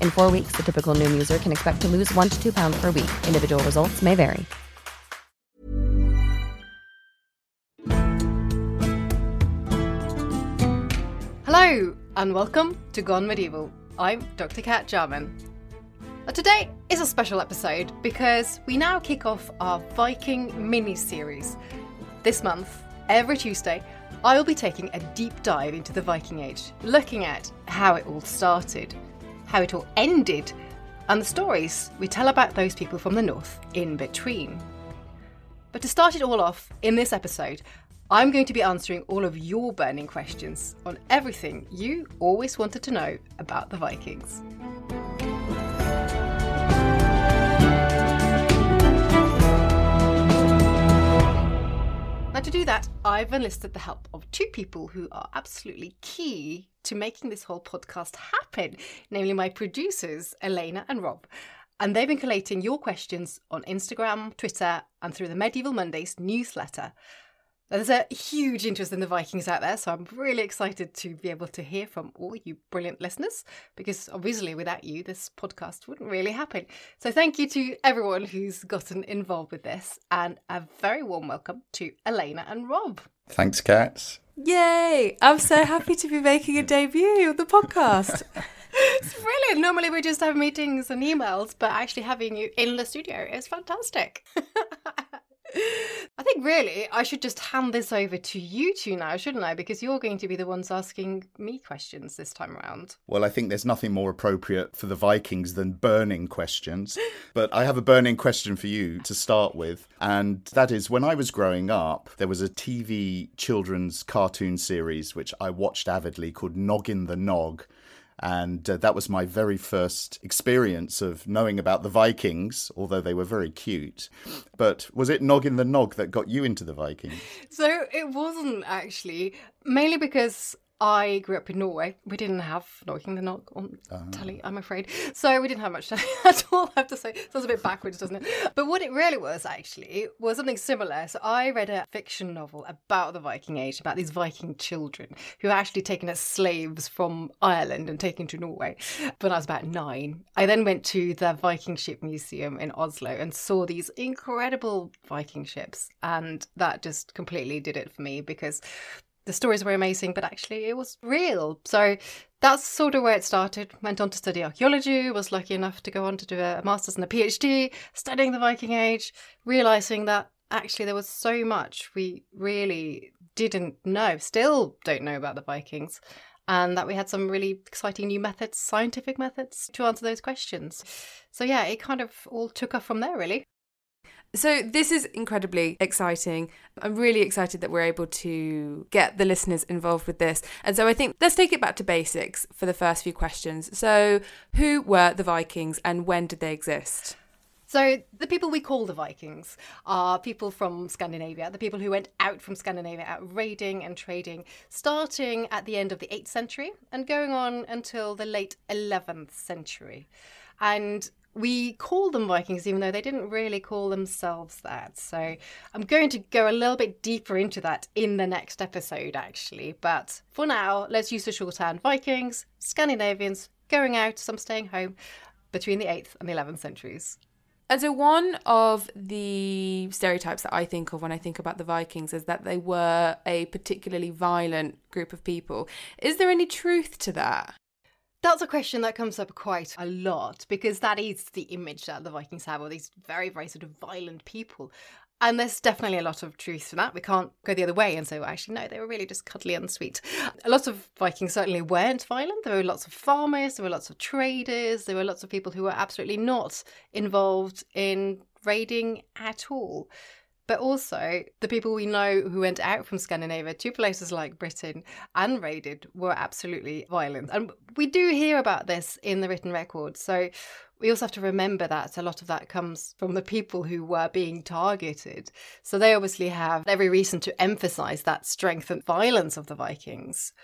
In 4 weeks, the typical Noom user can expect to lose 1 to 2 pounds per week. Individual results may vary. Hello, and welcome to Gone Medieval. I'm Dr. Cat Jarman. Today is a special episode because we now kick off our Viking mini-series. This month, every Tuesday, I will be taking a deep dive into the Viking Age, looking at how it all started, how it all ended, and the stories we tell about those people from the north in between. But to start it all off, in this episode, I'm going to be answering all of your burning questions on everything you always wanted to know about the Vikings. Now, to do that, I've enlisted the help of 2 people who are absolutely key to making this whole podcast happen, namely my producers, Elena and Rob. And they've been collating your questions on Instagram, Twitter, and through the Medieval Mondays newsletter. There's a huge interest in the Vikings out there, so I'm really excited to be able to hear from all you brilliant listeners, because obviously without you, this podcast wouldn't really happen. So thank you to everyone who's gotten involved with this, and a very warm welcome to Elena and Rob. Thanks, Kat. Yay! I'm so happy to be making a debut of the podcast. It's brilliant. Normally we just have meetings and emails, but actually having you in the studio is fantastic. I think really I should just hand this over to you two now, shouldn't I? Because you're going to be the ones asking me questions this time around. Well, I think there's nothing more appropriate for the Vikings than burning questions. But I have a burning question for you to start with. And that is, when I was growing up, there was a TV children's cartoon series which I watched avidly called Noggin the Nog. And that was my very first experience of knowing about the Vikings, although they were very cute. But was it Noggin the Nog that got you into the Vikings? So it wasn't, actually, mainly because I grew up in Norway. We didn't have Noggin the Nog on telly, I'm afraid. So we didn't have much at all, I have to say. Sounds a bit backwards, doesn't it? But what it really was, actually, was something similar. So I read a fiction novel about the Viking Age, about these Viking children who were actually taken as slaves from Ireland and taken to Norway when I was about 9. I then went to the Viking Ship Museum in Oslo and saw these incredible Viking ships. And that just completely did it for me, because the stories were amazing, but actually it was real. So that's sort of where it started. Went on to study archaeology, was lucky enough to go on to do a master's and a PhD, studying the Viking Age, realising that actually there was so much we really didn't know, still don't know about the Vikings, and that we had some really exciting new methods, scientific methods, to answer those questions. So yeah, it kind of all took off from there, really. So this is incredibly exciting. I'm really excited that we're able to get the listeners involved with this. And so I think let's take it back to basics for the first few questions. So who were the Vikings and when did they exist? So the people we call the Vikings are people from Scandinavia, the people who went out from Scandinavia, out raiding and trading, starting at the end of the 8th century and going on until the late 11th century. And we call them Vikings, even though they didn't really call themselves that. So I'm going to go a little bit deeper into that in the next episode, actually. But for now, let's use the shorthand Vikings, Scandinavians, going out, some staying home, between the 8th and the 11th centuries. And so one of the stereotypes that I think of when I think about the Vikings is that they were a particularly violent group of people. Is there any truth to that? That's a question that comes up quite a lot, because that is the image that the Vikings have, or these very, very sort of violent people. And there's definitely a lot of truth to that. We can't go the other way and say, well, actually, no, they were really just cuddly and sweet. A lot of Vikings certainly weren't violent. There were lots of farmers, there were lots of traders, there were lots of people who were absolutely not involved in raiding at all. But also, the people we know who went out from Scandinavia to places like Britain and raided were absolutely violent. And we do hear about this in the written record. So we also have to remember that a lot of that comes from the people who were being targeted. So they obviously have every reason to emphasise that strength and violence of the Vikings.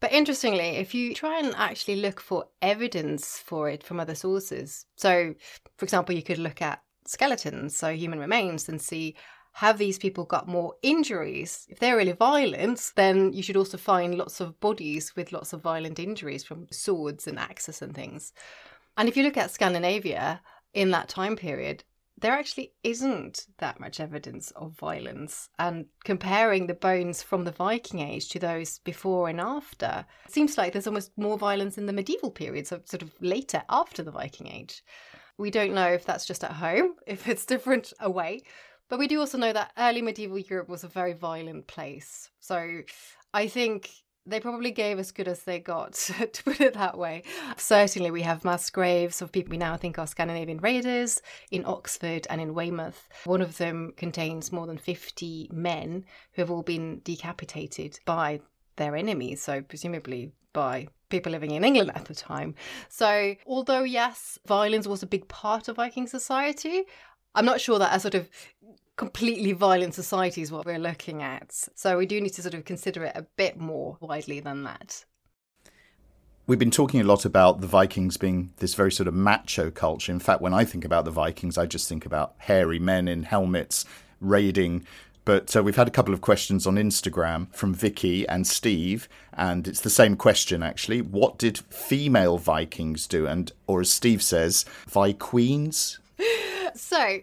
But interestingly, if you try and actually look for evidence for it from other sources, so, for example, you could look at skeletons, so human remains, and see, have these people got more injuries? If they're really violent, then you should also find lots of bodies with lots of violent injuries from swords and axes and things. And if you look at Scandinavia in that time period, there actually isn't that much evidence of violence. And comparing the bones from the Viking age to those before and after, it seems like there's almost more violence in the medieval period, so sort of later after the Viking age. We don't know if that's just at home, if it's different away. But we do also know that early medieval Europe was a very violent place. So I think they probably gave as good as they got, to put it that way. Certainly we have mass graves of people we now think are Scandinavian raiders in Oxford and in Weymouth. One of them contains more than 50 men who have all been decapitated by their enemies, so presumably by people living in England at the time. So although, yes, violence was a big part of Viking society, I'm not sure that a sort of completely violent society is what we're looking at. So we do need to sort of consider it a bit more widely than that. We've been talking a lot about the Vikings being this very sort of macho culture. In fact, when I think about the Vikings, I just think about hairy men in helmets raiding. But we've had a couple of questions on Instagram from Vicky and Steve, and it's the same question, actually. What did female Vikings do? And, or as Steve says, Vikings? So,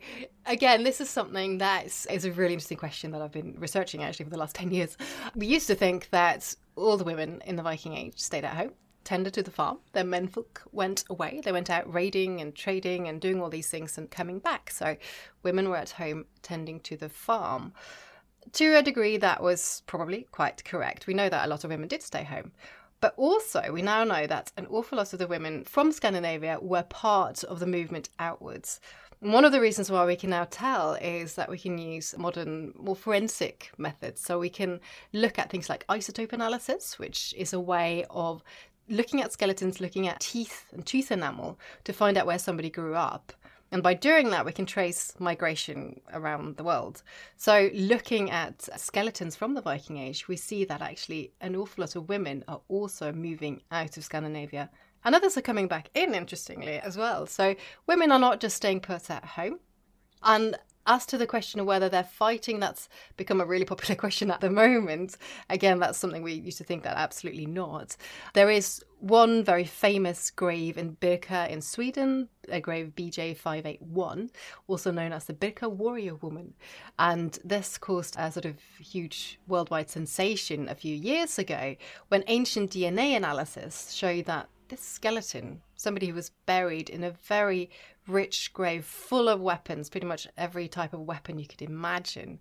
again, this is something that is a really interesting question that I've been researching, actually, for the last 10 years. We used to think that all the women in the Viking age stayed at home, tended to the farm. Their menfolk went away. They went out raiding and trading and doing all these things and coming back. So women were at home tending to the farm. To a degree, that was probably quite correct. We know that a lot of women did stay home. But also, we now know that an awful lot of the women from Scandinavia were part of the movement outwards. And one of the reasons why we can now tell is that we can use modern, more forensic methods. So we can look at things like isotope analysis, which is a way of looking at skeletons, looking at teeth and tooth enamel to find out where somebody grew up. And by doing that, we can trace migration around the world. So looking at skeletons from the Viking age, we see that actually an awful lot of women are also moving out of Scandinavia. And others are coming back in, interestingly, as well. So women are not just staying put at home. And as to the question of whether they're fighting, that's become a really popular question at the moment. Again, that's something we used to think that absolutely not. There is one very famous grave in Birka in Sweden, a grave BJ 581, also known as the Birka Warrior Woman. And this caused a sort of huge worldwide sensation a few years ago when ancient DNA analysis showed that this skeleton, somebody who was buried in a very rich grave full of weapons, pretty much every type of weapon you could imagine,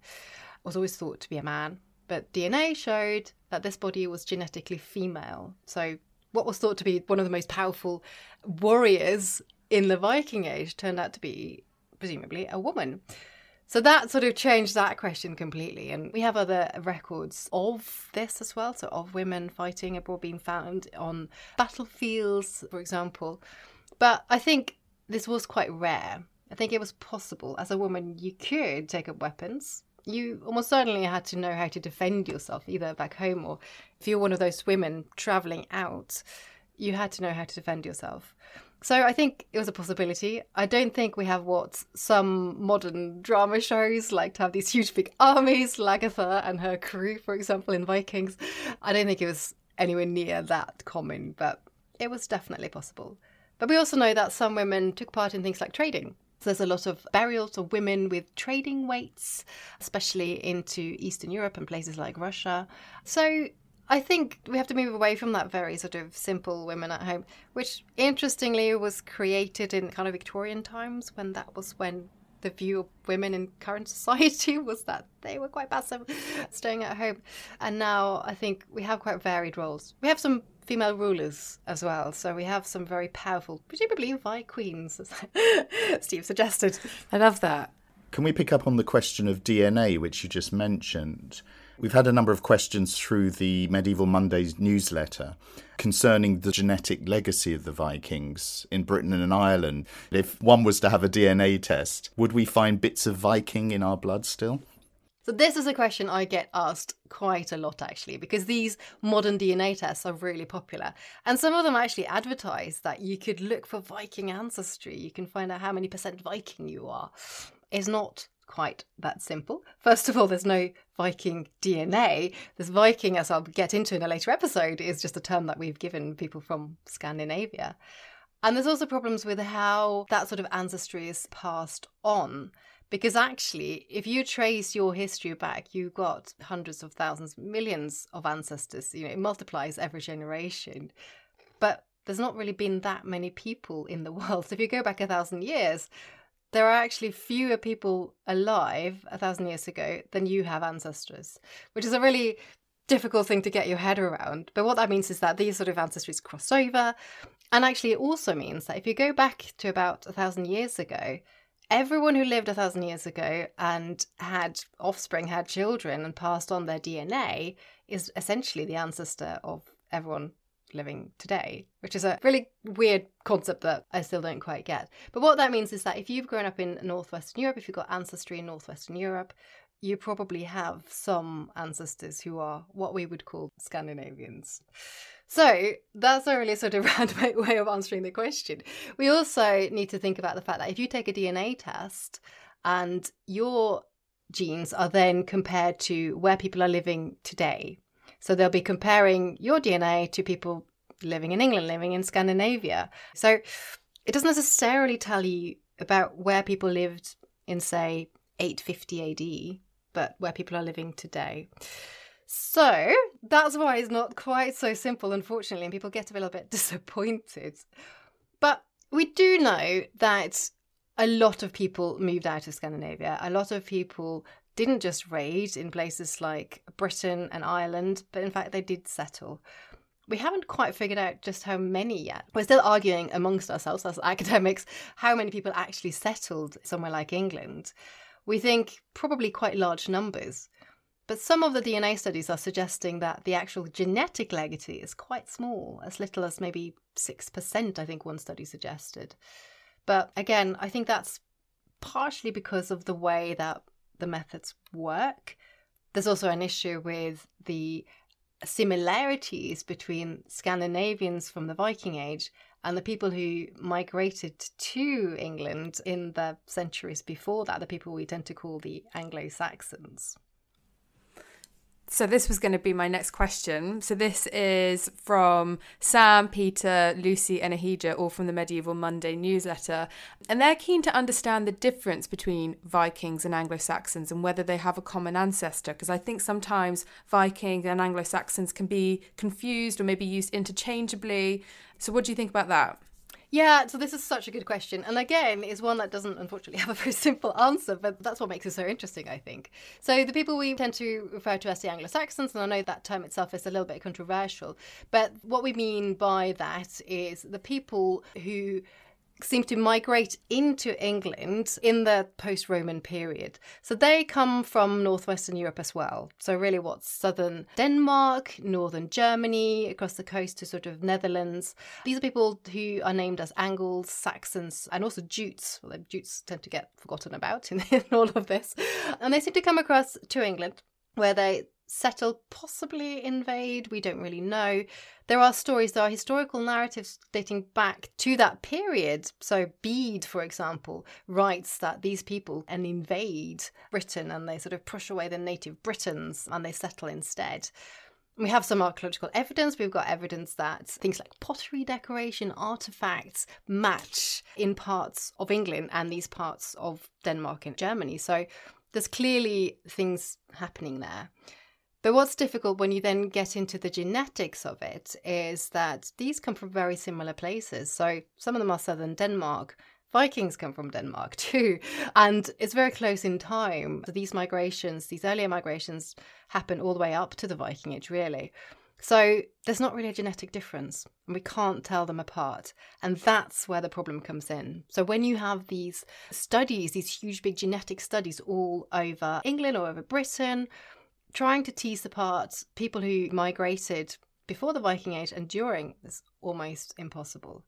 was always thought to be a man. But DNA showed that this body was genetically female. So what was thought to be one of the most powerful warriors in the Viking age turned out to be, presumably, a woman. So that sort of changed that question completely. And we have other records of this as well. So of women fighting abroad being found on battlefields, for example. But I think this was quite rare. I think it was possible. As a woman, you could take up weapons. You almost certainly had to know how to defend yourself, either back home or if you're one of those women travelling out, you had to know how to defend yourself. So I think it was a possibility. I don't think we have what some modern drama shows like to have these huge big armies, Lagertha and her crew, for example, in Vikings. I don't think it was anywhere near that common, but it was definitely possible. But we also know that some women took part in things like trading. So there's a lot of burials of women with trading weights, especially into Eastern Europe and places like Russia. So I think we have to move away from that very sort of simple women at home, which interestingly was created in kind of Victorian times, when that was when the view of women in current society was that they were quite passive, staying at home. And now I think we have quite varied roles. We have some female rulers as well, so we have some very powerful, presumably Vikings, as Steve suggested. I love that. Can we pick up on the question of DNA, which you just mentioned? We've had a number of questions through the Medieval Mondays newsletter concerning the genetic legacy of the Vikings in Britain and in Ireland. If one was to have a DNA test, would we find bits of Viking in our blood still? So this is a question I get asked quite a lot, actually, because these modern DNA tests are really popular. And some of them actually advertise that you could look for Viking ancestry. You can find out how many percent Viking you are. It's not quite that simple. First of all, there's no Viking DNA. This Viking, as I'll get into in a later episode, is just a term that we've given people from Scandinavia. And there's also problems with how that sort of ancestry is passed on. Because actually, if you trace your history back, you've got hundreds of thousands, millions of ancestors. You know, it multiplies every generation. But there's not really been that many people in the world. So if you go back 1,000 years, there are actually fewer people alive 1,000 years ago than you have ancestors, which is a really difficult thing to get your head around. But what that means is that these sort of ancestries cross over. And actually, it also means that if you go back to about 1,000 years ago, everyone who lived 1,000 years ago and had offspring, had children and passed on their DNA is essentially the ancestor of everyone living today, which is a really weird concept that I still don't quite get. But what that means is that if you've grown up in Northwestern Europe, if you've got ancestry in Northwestern Europe, you probably have some ancestors who are what we would call Scandinavians. So that's a really sort of roundabout way of answering the question. We also need to think about the fact that if you take a DNA test and your genes are then compared to where people are living today, so they'll be comparing your DNA to people living in England, living in Scandinavia. So it doesn't necessarily tell you about where people lived in, say, 850 AD, but where people are living today. So that's why it's not quite so simple, unfortunately, and people get a little bit disappointed. But we do know that a lot of people moved out of Scandinavia. A lot of people didn't just raid in places like Britain and Ireland, but in fact they did settle. We haven't quite figured out just how many yet. We're still arguing amongst ourselves as academics how many people actually settled somewhere like England. We think probably quite large numbers. But some of the DNA studies are suggesting that the actual genetic legacy is quite small, as little as maybe 6%, I think one study suggested. But again, I think that's partially because of the way that the methods work. There's also an issue with the similarities between Scandinavians from the Viking Age and the people who migrated to England in the centuries before that, the people we tend to call the Anglo-Saxons. So this was going to be my next question. So this is from Sam, Peter, Lucy and Ahija, all from the Medieval Monday newsletter. And they're keen to understand the difference between Vikings and Anglo-Saxons and whether they have a common ancestor. Because I think sometimes Vikings and Anglo-Saxons can be confused or maybe used interchangeably. So what do you think about that? Yeah, so this is such a good question. And again, is one that doesn't, unfortunately, have a very simple answer, but that's what makes it so interesting, I think. So the people we tend to refer to as the Anglo-Saxons, and I know that term itself is a little bit controversial, but what we mean by that is the people who seem to migrate into England in the post-Roman period. So they come from Northwestern Europe as well. So really what's southern Denmark, northern Germany, across the coast to sort of Netherlands. These are people who are named as Angles, Saxons, and also Jutes. Well, the Jutes tend to get forgotten about in all of this. And they seem to come across to England, where they settle, possibly invade, we don't really know. There are stories, there are historical narratives dating back to that period. So Bede, for example, writes that these people and invade Britain and they sort of push away the native Britons and they settle instead. We have some archaeological evidence. We've got evidence that things like pottery decoration, artefacts match in parts of England and these parts of Denmark and Germany. So there's clearly things happening there. But what's difficult when you then get into the genetics of it is that these come from very similar places. So some of them are southern Denmark. Vikings come from Denmark too. And it's very close in time. So these migrations, these earlier migrations, happen all the way up to the Viking Age, really. So there's not really a genetic difference, and we can't tell them apart. And that's where the problem comes in. So when you have these studies, these huge big genetic studies all over England or over Britain, trying to tease apart people who migrated before the Viking Age and during, is almost impossible.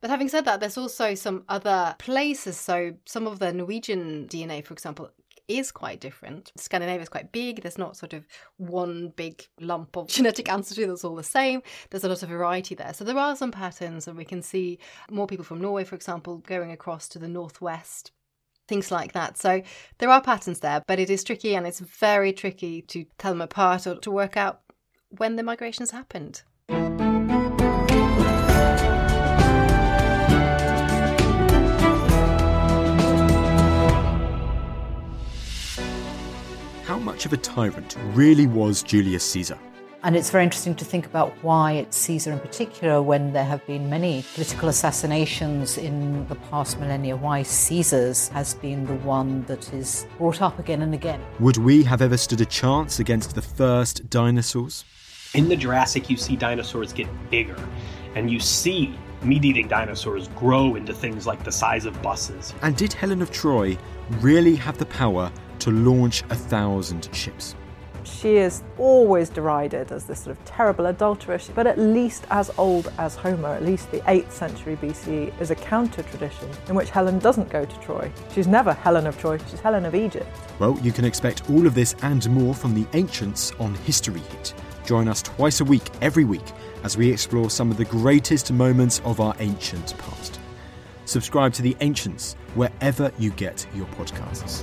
But having said that, there's also some other places. So some of the Norwegian DNA, for example, is quite different. Scandinavia is quite big. There's not sort of one big lump of genetic ancestry that's all the same. There's a lot of variety there. So there are some patterns, and we can see more people from Norway, for example, going across to the northwest, things like that. So there are patterns there, but it is tricky, and it's very tricky to tell them apart or to work out when the migrations happened. How much of a tyrant really was Julius Caesar? And it's very interesting to think about why it's Caesar in particular, when there have been many political assassinations in the past millennia, why Caesar's has been the one that is brought up again and again. Would we have ever stood a chance against the first dinosaurs? In the Jurassic, you see dinosaurs get bigger, and you see meat-eating dinosaurs grow into things like the size of buses. And did Helen of Troy really have the power to launch 1,000 ships? She is always derided as this sort of terrible adulteress, but at least as old as Homer, at least the 8th century BCE, is a counter-tradition in which Helen doesn't go to Troy. She's never Helen of Troy, she's Helen of Egypt. Well, you can expect all of this and more from the ancients on History Hit. Join us twice a week, every week, as we explore some of the greatest moments of our ancient past. Subscribe to The Ancients wherever you get your podcasts.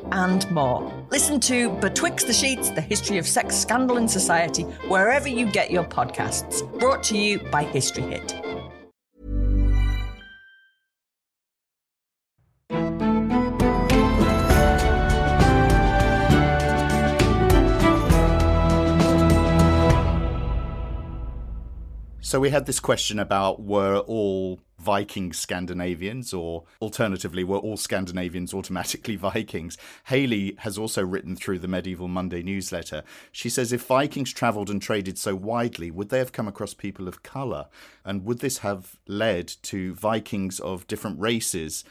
and more. Listen to Betwixt the Sheets, the history of sex, scandal in society, wherever you get your podcasts. Brought to you by History Hit. So we had this question about, were all Viking Scandinavians, or alternatively, were all Scandinavians automatically Vikings? Hayley has also written through the Medieval Monday newsletter. She says, if Vikings travelled and traded so widely, would they have come across people of colour? And would this have led to Vikings of different races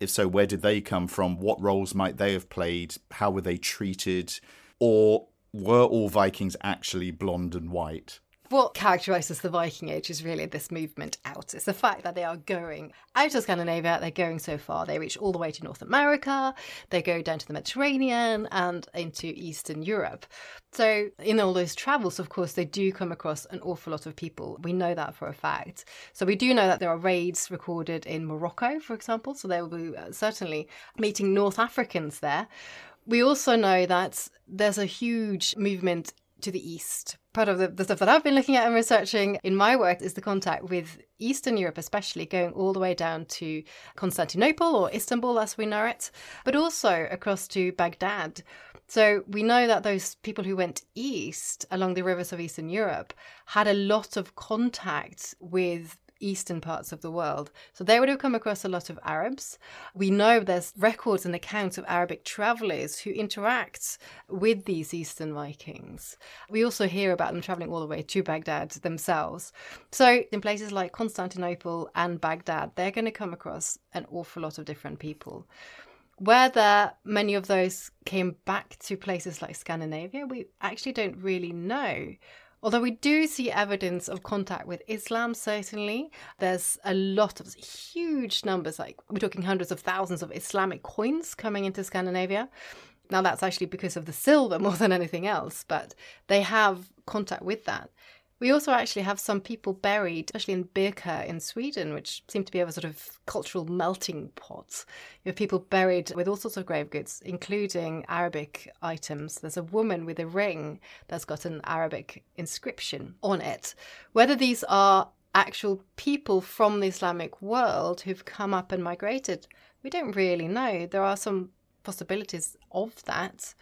If so, where did they come from? What roles might they have played? How were they treated? Or were all Vikings actually blonde and white? What characterises the Viking Age is really this movement out. It's the fact that they are going out of Scandinavia, they're going so far. They reach all the way to North America, they go down to the Mediterranean and into Eastern Europe. So in all those travels, of course, they do come across an awful lot of people. We know that for a fact. So we do know that there are raids recorded in Morocco, for example. So they will be certainly meeting North Africans there. We also know that there's a huge movement to the east. Part of the stuff that I've been looking at and researching in my work is the contact with Eastern Europe, especially going all the way down to Constantinople or Istanbul as we know it, but also across to Baghdad. So we know that those people who went east along the rivers of Eastern Europe had a lot of contact with eastern parts of the world. So they would have come across a lot of Arabs. We know there's records and accounts of Arabic travellers who interact with these Eastern Vikings. We also hear about them travelling all the way to Baghdad themselves. So in places like Constantinople and Baghdad, they're going to come across an awful lot of different people. Whether many of those came back to places like Scandinavia, we actually don't really know. Although we do see evidence of contact with Islam, certainly. There's a lot of huge numbers, like we're talking hundreds of thousands of Islamic coins coming into Scandinavia. Now that's actually because of the silver more than anything else, but they have contact with that. We also actually have some people buried, especially in Birka in Sweden, which seem to be a sort of cultural melting pot. You have people buried with all sorts of grave goods, including Arabic items. There's a woman with a ring that's got an Arabic inscription on it. Whether these are actual people from the Islamic world who've come up and migrated, we don't really know. There are some possibilities of that.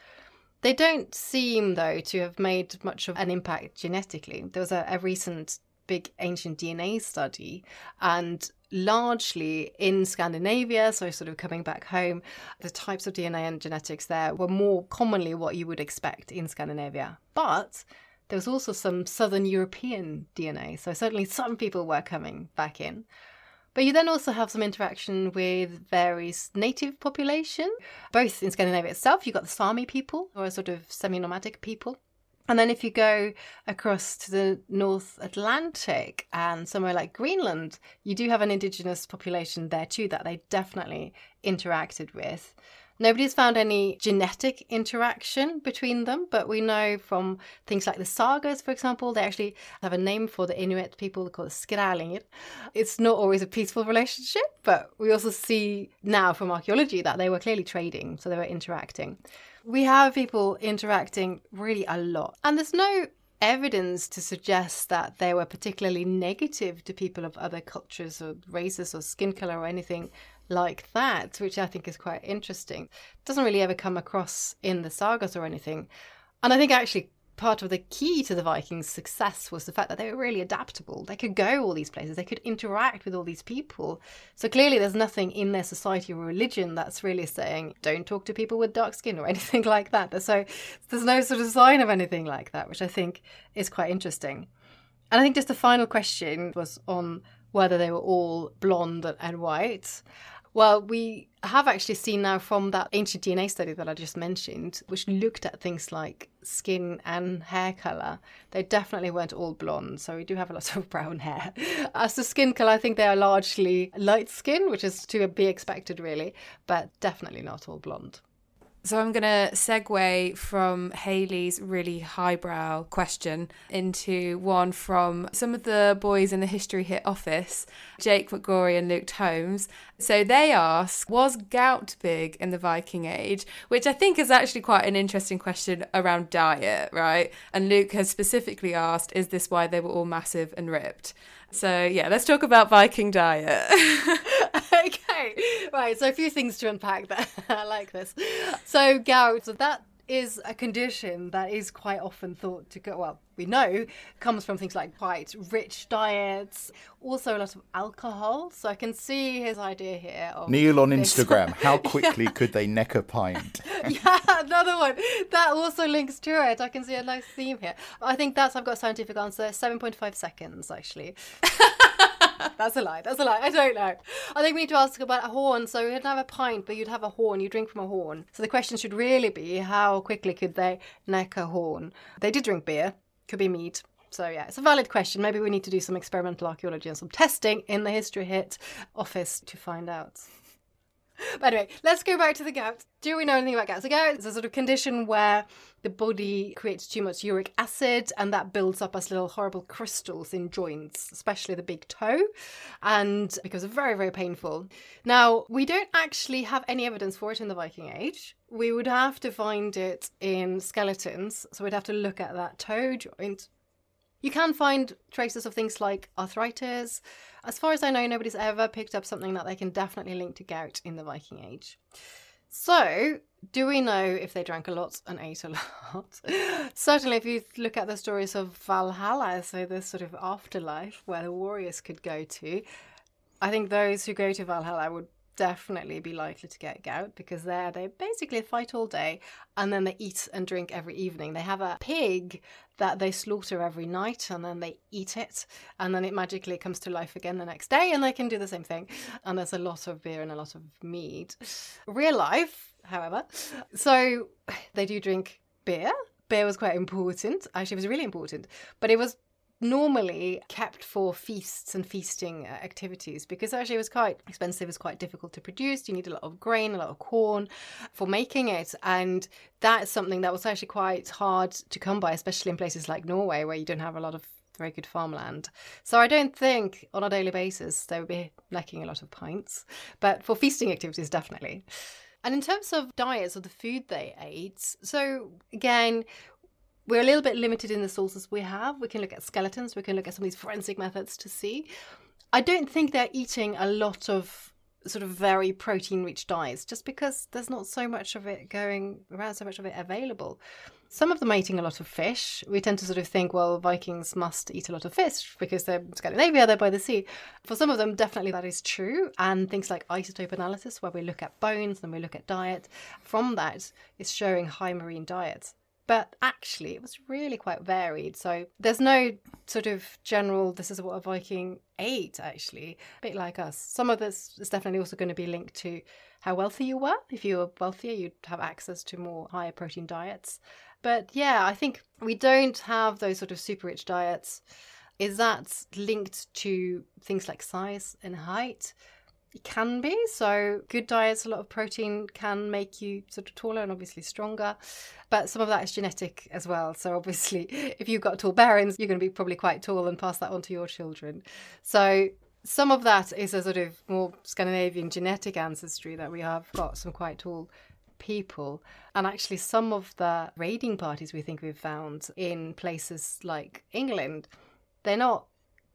They don't seem, though, to have made much of an impact genetically. There was a recent big ancient DNA study, and largely in Scandinavia, so sort of coming back home, the types of DNA and genetics there were more commonly what you would expect in Scandinavia. But there was also some Southern European DNA, so certainly some people were coming back in. But you then also have some interaction with various native population, both in Scandinavia itself. You've got the Sami people, who are sort of semi-nomadic people. And then if you go across to the North Atlantic and somewhere like Greenland, you do have an indigenous population there too that they definitely interacted with. Nobody's found any genetic interaction between them, but we know from things like the sagas, for example, they actually have a name for the Inuit people called Skrælingjar. It's not always a peaceful relationship, but we also see now from archaeology that they were clearly trading, so they were interacting. We have people interacting really a lot, and there's no evidence to suggest that they were particularly negative to people of other cultures or races or skin colour or anything like that, which I think is quite interesting. It doesn't really ever come across in the sagas or anything. And I think actually part of the key to the Vikings' success was the fact that they were really adaptable. They could go all these places, they could interact with all these people. So clearly there's nothing in their society or religion that's really saying, don't talk to people with dark skin or anything like that. So there's no sort of sign of anything like that, which I think is quite interesting. And I think just the final question was on whether they were all blonde and white. Well, we have actually seen now from that ancient DNA study that I just mentioned, which looked at things like skin and hair colour, they definitely weren't all blonde. So we do have a lot of brown hair. As to skin colour, I think they are largely light skin, which is to be expected really, but definitely not all blonde. So I'm going to segue from Hayley's really highbrow question into one from some of the boys in the History Hit office, Jake McGorry and Luke Holmes. So they ask, was gout big in the Viking Age? Which I think is actually quite an interesting question around diet, right? And Luke has specifically asked, is this why they were all massive and ripped? So yeah, let's talk about Viking diet. Okay, right, so a few things to unpack there. I like this. So gout, so that is a condition that is quite often thought to go, well, we know, comes from things like quite rich diets, also a lot of alcohol. So I can see his idea here. Of Neil on this. Instagram, how quickly could they neck a pint? Yeah, another one. That also links to it. I can see a nice theme here. I think I've got a scientific answer, 7.5 seconds, actually. That's a lie. I don't know. I think we need to ask about a horn. So you'd have a pint, but you'd have a horn. You drink from a horn. So the question should really be, how quickly could they neck a horn? They did drink beer. Could be mead. So yeah, it's a valid question. Maybe we need to do some experimental archaeology and some testing in the History Hit office to find out. But anyway, let's go back to the gout. Do we know anything about gout? So gout is a sort of condition where the body creates too much uric acid, and that builds up as little horrible crystals in joints, especially the big toe, and it becomes very, very painful. Now, we don't actually have any evidence for it in the Viking Age. We would have to find it in skeletons, so we'd have to look at that toe joint. You can find traces of things like arthritis. As far as I know, nobody's ever picked up something that they can definitely link to gout in the Viking Age. So, do we know if they drank a lot and ate a lot? Certainly, if you look at the stories of Valhalla, so this sort of afterlife where the warriors could go to, I think those who go to Valhalla would definitely be likely to get gout, because there they basically fight all day and then they eat and drink every evening. They have a pig that they slaughter every night and then they eat it, and then it magically comes to life again the next day and they can do the same thing. And there's a lot of beer and a lot of mead. Real life, however, so they do drink beer. Beer was quite important. Actually, it was really important, but it was normally kept for feasts and feasting activities, because actually it was quite expensive, it was quite difficult to produce. You need a lot of grain, a lot of corn for making it, and that's something that was actually quite hard to come by, especially in places like Norway where you don't have a lot of very good farmland. So I don't think on a daily basis they would be necking a lot of pints, but for feasting activities definitely. And in terms of diets or the food they ate, so again, we're a little bit limited in the sources we have. We can look at skeletons. We can look at some of these forensic methods to see. I don't think they're eating a lot of sort of very protein-rich diets, just because there's not so much of it going around, so much of it available. Some of them are eating a lot of fish. We tend to sort of think, well, Vikings must eat a lot of fish because they're in Scandinavia, they're by the sea. For some of them, definitely that is true. And things like isotope analysis, where we look at bones and we look at diet, from that it's showing high marine diets. But actually, it was really quite varied. So there's no sort of general, this is what a Viking ate, actually, a bit like us. Some of this is definitely also going to be linked to how wealthy you were. If you were wealthier, you'd have access to more higher protein diets. But yeah, I think we don't have those sort of super rich diets. Is that linked to things like size and height? It can be. So good diets, a lot of protein, can make you sort of taller and obviously stronger. But some of that is genetic as well. So obviously, if you've got tall parents, you're going to be probably quite tall and pass that on to your children. So some of that is a sort of more Scandinavian genetic ancestry, that we have got some quite tall people. And actually, some of the raiding parties we think we've found in places like England, they're not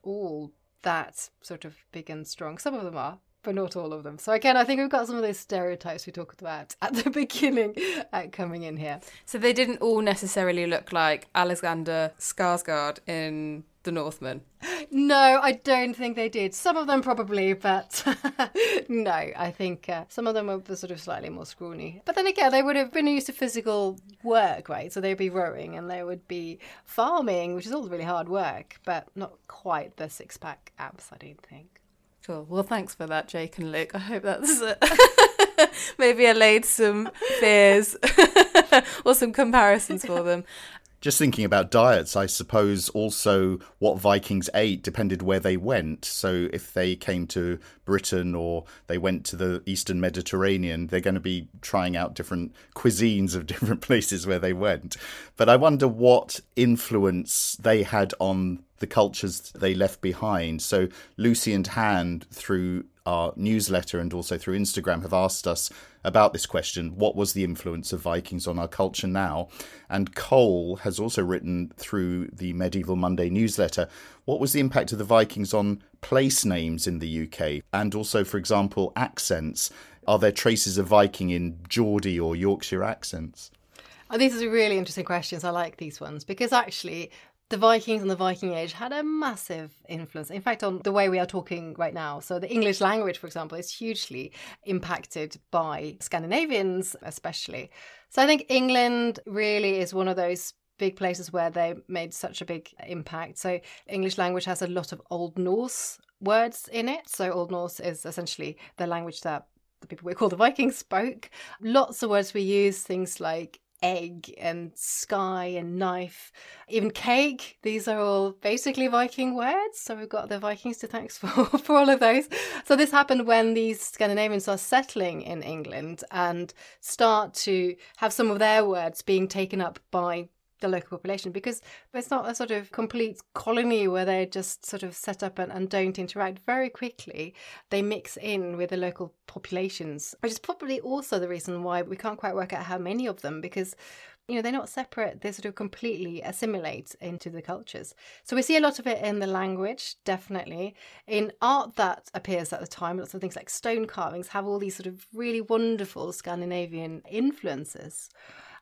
all that sort of big and strong. Some of them are, but not all of them. So again, I think we've got some of those stereotypes we talked about at the beginning coming in here. So they didn't all necessarily look like Alexander Skarsgård in The Northman? No, I don't think they did. Some of them probably, but no, I think some of them were sort of slightly more scrawny. But then again, they would have been used to physical work, right? So they'd be rowing and they would be farming, which is all really hard work, but not quite the six-pack abs, I don't think. Cool. Well, thanks for that, Jake and Luke. I hope that's maybe allayed some fears or some comparisons for them. Just thinking about diets, I suppose also what Vikings ate depended where they went. So if they came to Britain or they went to the Eastern Mediterranean, they're going to be trying out different cuisines of different places where they went. But I wonder what influence they had on the cultures they left behind. So Lucy and Hand, through our newsletter and also through Instagram, have asked us about this question: what was the influence of Vikings on our culture now? And Cole has also written through the Medieval Monday newsletter, what was the impact of the Vikings on place names in the UK? And also, for example, accents. Are there traces of Viking in Geordie or Yorkshire accents? Oh, these are really interesting questions. I like these ones, because actually the Vikings and the Viking Age had a massive influence, in fact, on the way we are talking right now. So the English language, for example, is hugely impacted by Scandinavians, especially. So I think England really is one of those big places where they made such a big impact. So English language has a lot of Old Norse words in it. So Old Norse is essentially the language that the people we call the Vikings spoke. Lots of words we use, things like egg and sky and knife, even cake. These are all basically Viking words, so we've got the Vikings to thanks for all of those. So this happened when these Scandinavians are settling in England and start to have some of their words being taken up by the local population, because it's not a sort of complete colony where they just sort of set up and don't interact. Very quickly they mix in with the local populations, which is probably also the reason why we can't quite work out how many of them, because, you know, they're not separate, they sort of completely assimilate into the cultures. So we see a lot of it in the language, definitely. In art that appears at the time, lots of things like stone carvings have all these sort of really wonderful Scandinavian influences.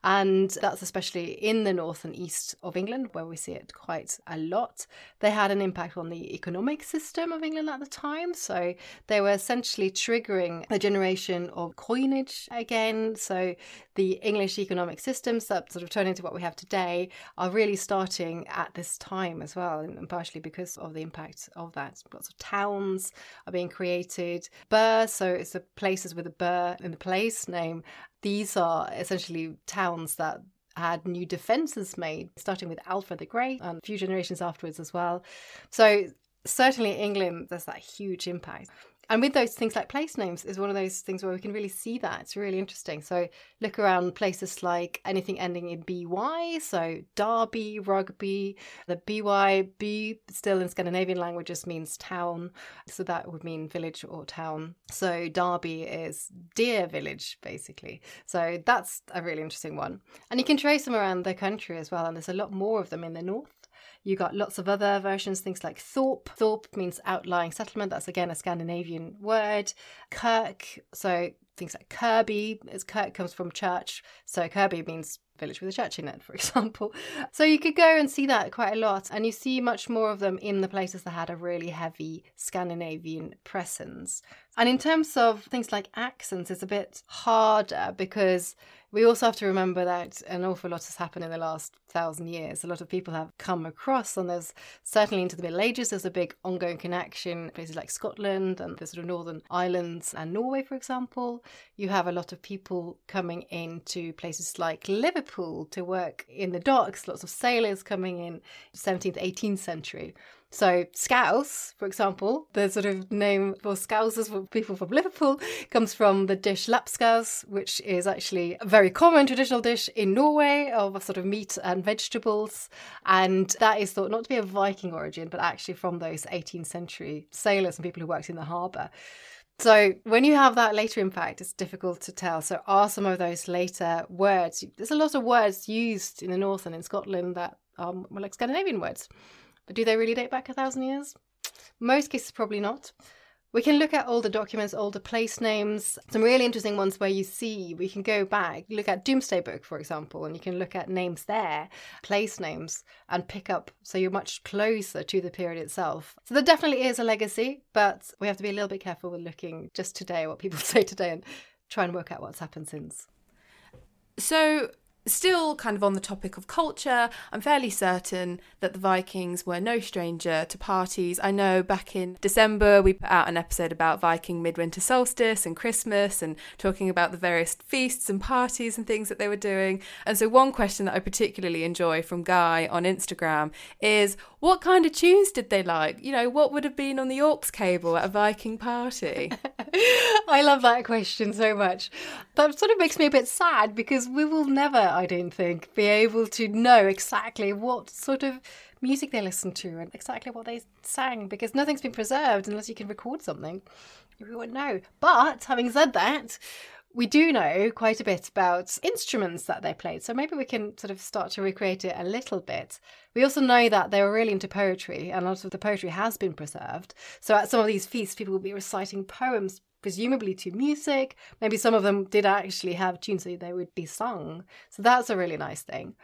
And that's especially in the north and east of England, where we see it quite a lot. They had an impact on the economic system of England at the time. So they were essentially triggering the generation of coinage again. So the English economic systems that sort of turn into what we have today are really starting at this time as well, and partially because of the impact of that. Lots of towns are being created. Birr, so it's the places with a burr in the place name. These are essentially towns that had new defences made, starting with Alfred the Great and a few generations afterwards as well. So certainly England, there's that huge impact. And with those things like place names is one of those things where we can really see that. It's really interesting. So look around places like anything ending in BY, so Derby, Rugby. The BY, still in Scandinavian languages, means town. So that would mean village or town. So Derby is deer village, basically. So that's a really interesting one. And you can trace them around the country as well. And there's a lot more of them in the north. You got lots of other versions, things like Thorpe. Thorpe means outlying settlement. That's, again, a Scandinavian word. Kirk, so things like Kirby. As Kirk comes from church, so Kirby means village with a church in it, for example. So you could go and see that quite a lot. And you see much more of them in the places that had a really heavy Scandinavian presence. And in terms of things like accents, it's a bit harder because we also have to remember that an awful lot has happened in the last 1,000 years. A lot of people have come across, and there's certainly into the Middle Ages, there's a big ongoing connection. Places like Scotland and the sort of Northern Islands and Norway, for example. You have a lot of people coming into places like Liverpool to work in the docks, lots of sailors coming in 17th, 18th century. So scouse, for example, the sort of name for scousers, for people from Liverpool, comes from the dish lapskaus, which is actually a very common traditional dish in Norway of sort of meat and vegetables. And that is thought not to be a Viking origin, but actually from those 18th century sailors and people who worked in the harbour. So when you have that later impact, it's difficult to tell. So are some of those later words, there's a lot of words used in the north and in Scotland that are more like Scandinavian words. But do they really date back 1,000 years? Most cases, probably not. We can look at older documents, older place names, some really interesting ones where you see, we can go back, look at Doomsday Book, for example, and you can look at names there, place names, and pick up, so you're much closer to the period itself. So there definitely is a legacy, but we have to be a little bit careful with looking just today, what people say today, and try and work out what's happened since. So still kind of on the topic of culture, I'm fairly certain that the Vikings were no stranger to parties. I know back in December we put out an episode about Viking midwinter solstice and Christmas, and talking about the various feasts and parties and things that they were doing. And so one question that I particularly enjoy from Guy on Instagram is, what kind of tunes did they like? You know, what would have been on the aux cable at a Viking party? I love that question so much. That sort of makes me a bit sad, because we will never, I don't think, be able to know exactly what sort of music they listened to and exactly what they sang, because nothing's been preserved unless you can record something. We won't know. But having said that, we do know quite a bit about instruments that they played, so maybe we can sort of start to recreate it a little bit. We also know that they were really into poetry, and a lot of the poetry has been preserved. So at some of these feasts, people will be reciting poems, presumably to music. Maybe some of them did actually have tunes, so they would be sung. So that's a really nice thing.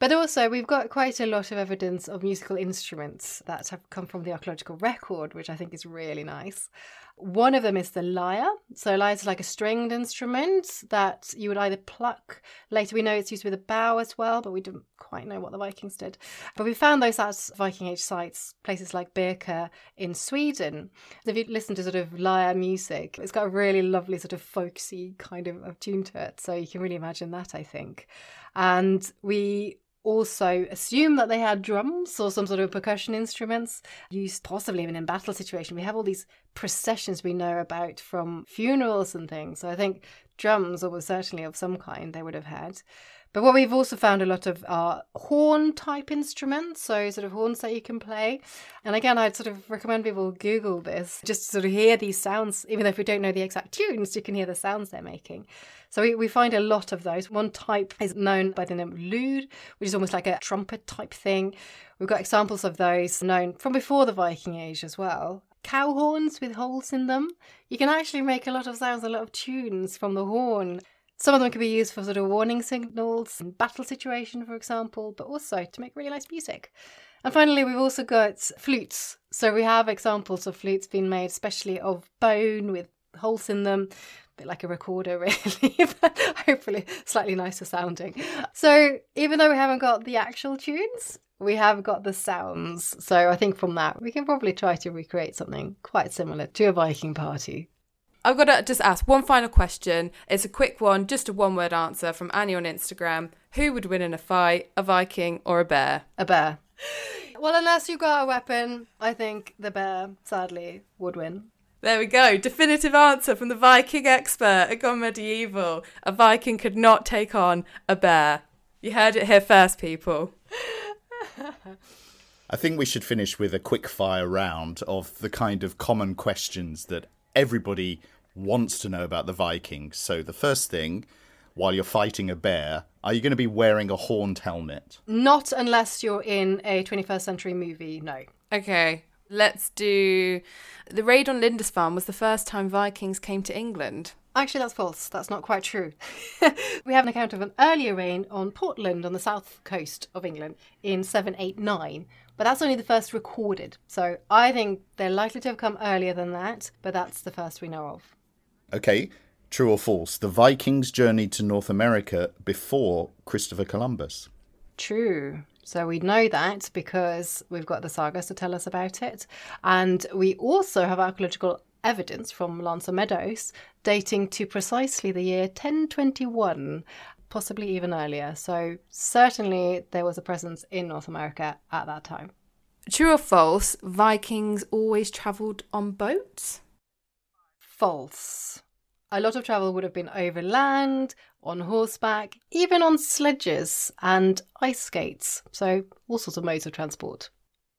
But also we've got quite a lot of evidence of musical instruments that have come from the archaeological record, which I think is really nice. One of them is the lyre. So lyre is like a stringed instrument that you would either pluck. Later we know it's used with a bow as well, but we didn't quite know what the Vikings did. But we found those at Viking Age sites, places like Birka in Sweden. If you listen to sort of lyre music, it's got a really lovely sort of folksy kind of tune to it. So you can really imagine that, I think. And we also assume that they had drums or some sort of percussion instruments used possibly even in battle situation. We have all these processions we know about from funerals and things. So I think drums almost certainly of some kind they would have had. But what we've also found a lot of are horn type instruments, so sort of horns that you can play. And again, I'd sort of recommend people Google this just to sort of hear these sounds. Even though if we don't know the exact tunes, you can hear the sounds they're making. So we find a lot of those. One type is known by the name of lute, which is almost like a trumpet type thing. We've got examples of those known from before the Viking Age as well. Cow horns with holes in them. You can actually make a lot of sounds, a lot of tunes from the horn. Some of them can be used for sort of warning signals in battle situation, for example, but also to make really nice music. And finally, we've also got flutes. So we have examples of flutes being made, especially of bone with holes in them, a bit like a recorder really, but hopefully slightly nicer sounding. So even though we haven't got the actual tunes, we have got the sounds. So I think from that, we can probably try to recreate something quite similar to a Viking party. I've got to just ask one final question. It's a quick one, just a one-word answer from Annie on Instagram. Who would win in a fight, a Viking or a bear? A bear. Well, unless you got a weapon, I think the bear, sadly, would win. There we go. Definitive answer from the Viking expert at Gone Medieval. A Viking could not take on a bear. You heard it here first, people. I think we should finish with a quick-fire round of the kind of common questions that everybody wants to know about the Vikings. So the first thing, while you're fighting a bear, are you going to be wearing a horned helmet? Not unless you're in a 21st century movie, no. Okay, let's do... The raid on Lindisfarne was the first time Vikings came to England. Actually, that's false. That's not quite true. We have an account of an earlier raid on Portland on the south coast of England in 789, but that's only the first recorded. So I think they're likely to have come earlier than that, but that's the first we know of. Okay, true or false? The Vikings journeyed to North America before Christopher Columbus. True. So we know that because we've got the sagas to tell us about it. And we also have archaeological evidence from Lancer Meadows dating to precisely the year 1021, possibly even earlier. So certainly there was a presence in North America at that time. True or false, Vikings always travelled on boats? False. A lot of travel would have been overland, on horseback, even on sledges and ice skates. So all sorts of modes of transport.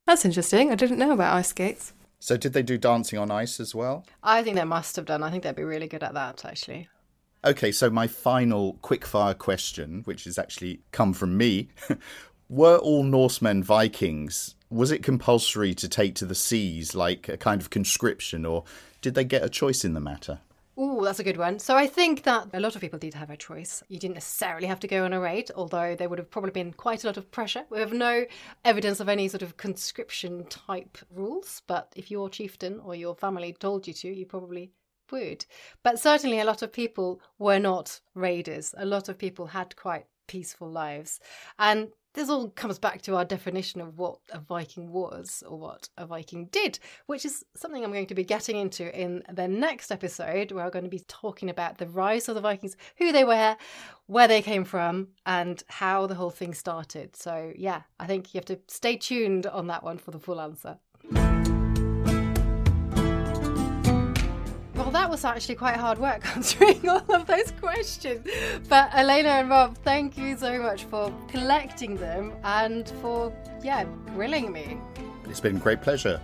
That's interesting. I didn't know about ice skates. So did they do dancing on ice as well? I think they must have done. I think they'd be really good at that, actually. Okay, so my final quickfire question, which has actually come from me. Were all Norsemen Vikings? Was it compulsory to take to the seas, like a kind of conscription, or did they get a choice in the matter? Oh, that's a good one. So I think that a lot of people did have a choice. You didn't necessarily have to go on a raid, although there would have probably been quite a lot of pressure. We have no evidence of any sort of conscription type rules, but if your chieftain or your family told you to, you probably would. But certainly a lot of people were not raiders. A lot of people had quite peaceful lives. And this all comes back to our definition of what a Viking was or what a Viking did, which is something I'm going to be getting into in the next episode, where I'm going to be talking about the rise of the Vikings, who they were, where they came from, and how the whole thing started. So yeah, I think you have to stay tuned on that one for the full answer. Well, that was actually quite hard work answering all of those questions. But Elena and Rob, thank you so much for collecting them and for, grilling me. It's been a great pleasure.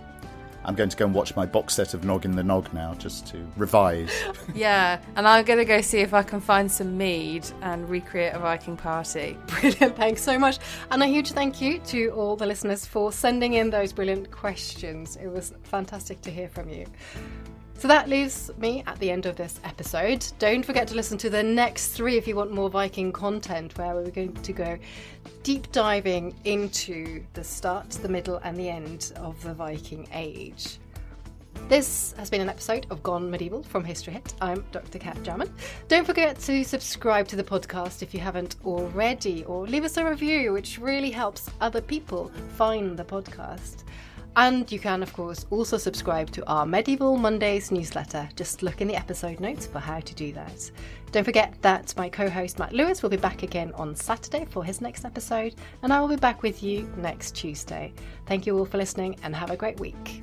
I'm going to go and watch my box set of Noggin the Nog now, just to revise. Yeah, and I'm going to go see if I can find some mead and recreate a Viking party. Brilliant, thanks so much. And a huge thank you to all the listeners for sending in those brilliant questions. It was fantastic to hear from you. So that leaves me at the end of this episode. Don't forget to listen to the next three if you want more Viking content, where we're going to go deep diving into the start, the middle and the end of the Viking Age. This has been an episode of Gone Medieval from History Hit. I'm Dr. Cat Jarman. Don't forget to subscribe to the podcast if you haven't already, or leave us a review, which really helps other people find the podcast. And you can, of course, also subscribe to our Medieval Mondays newsletter. Just look in the episode notes for how to do that. Don't forget that my co-host Matt Lewis will be back again on Saturday for his next episode, and I will be back with you next Tuesday. Thank you all for listening and have a great week.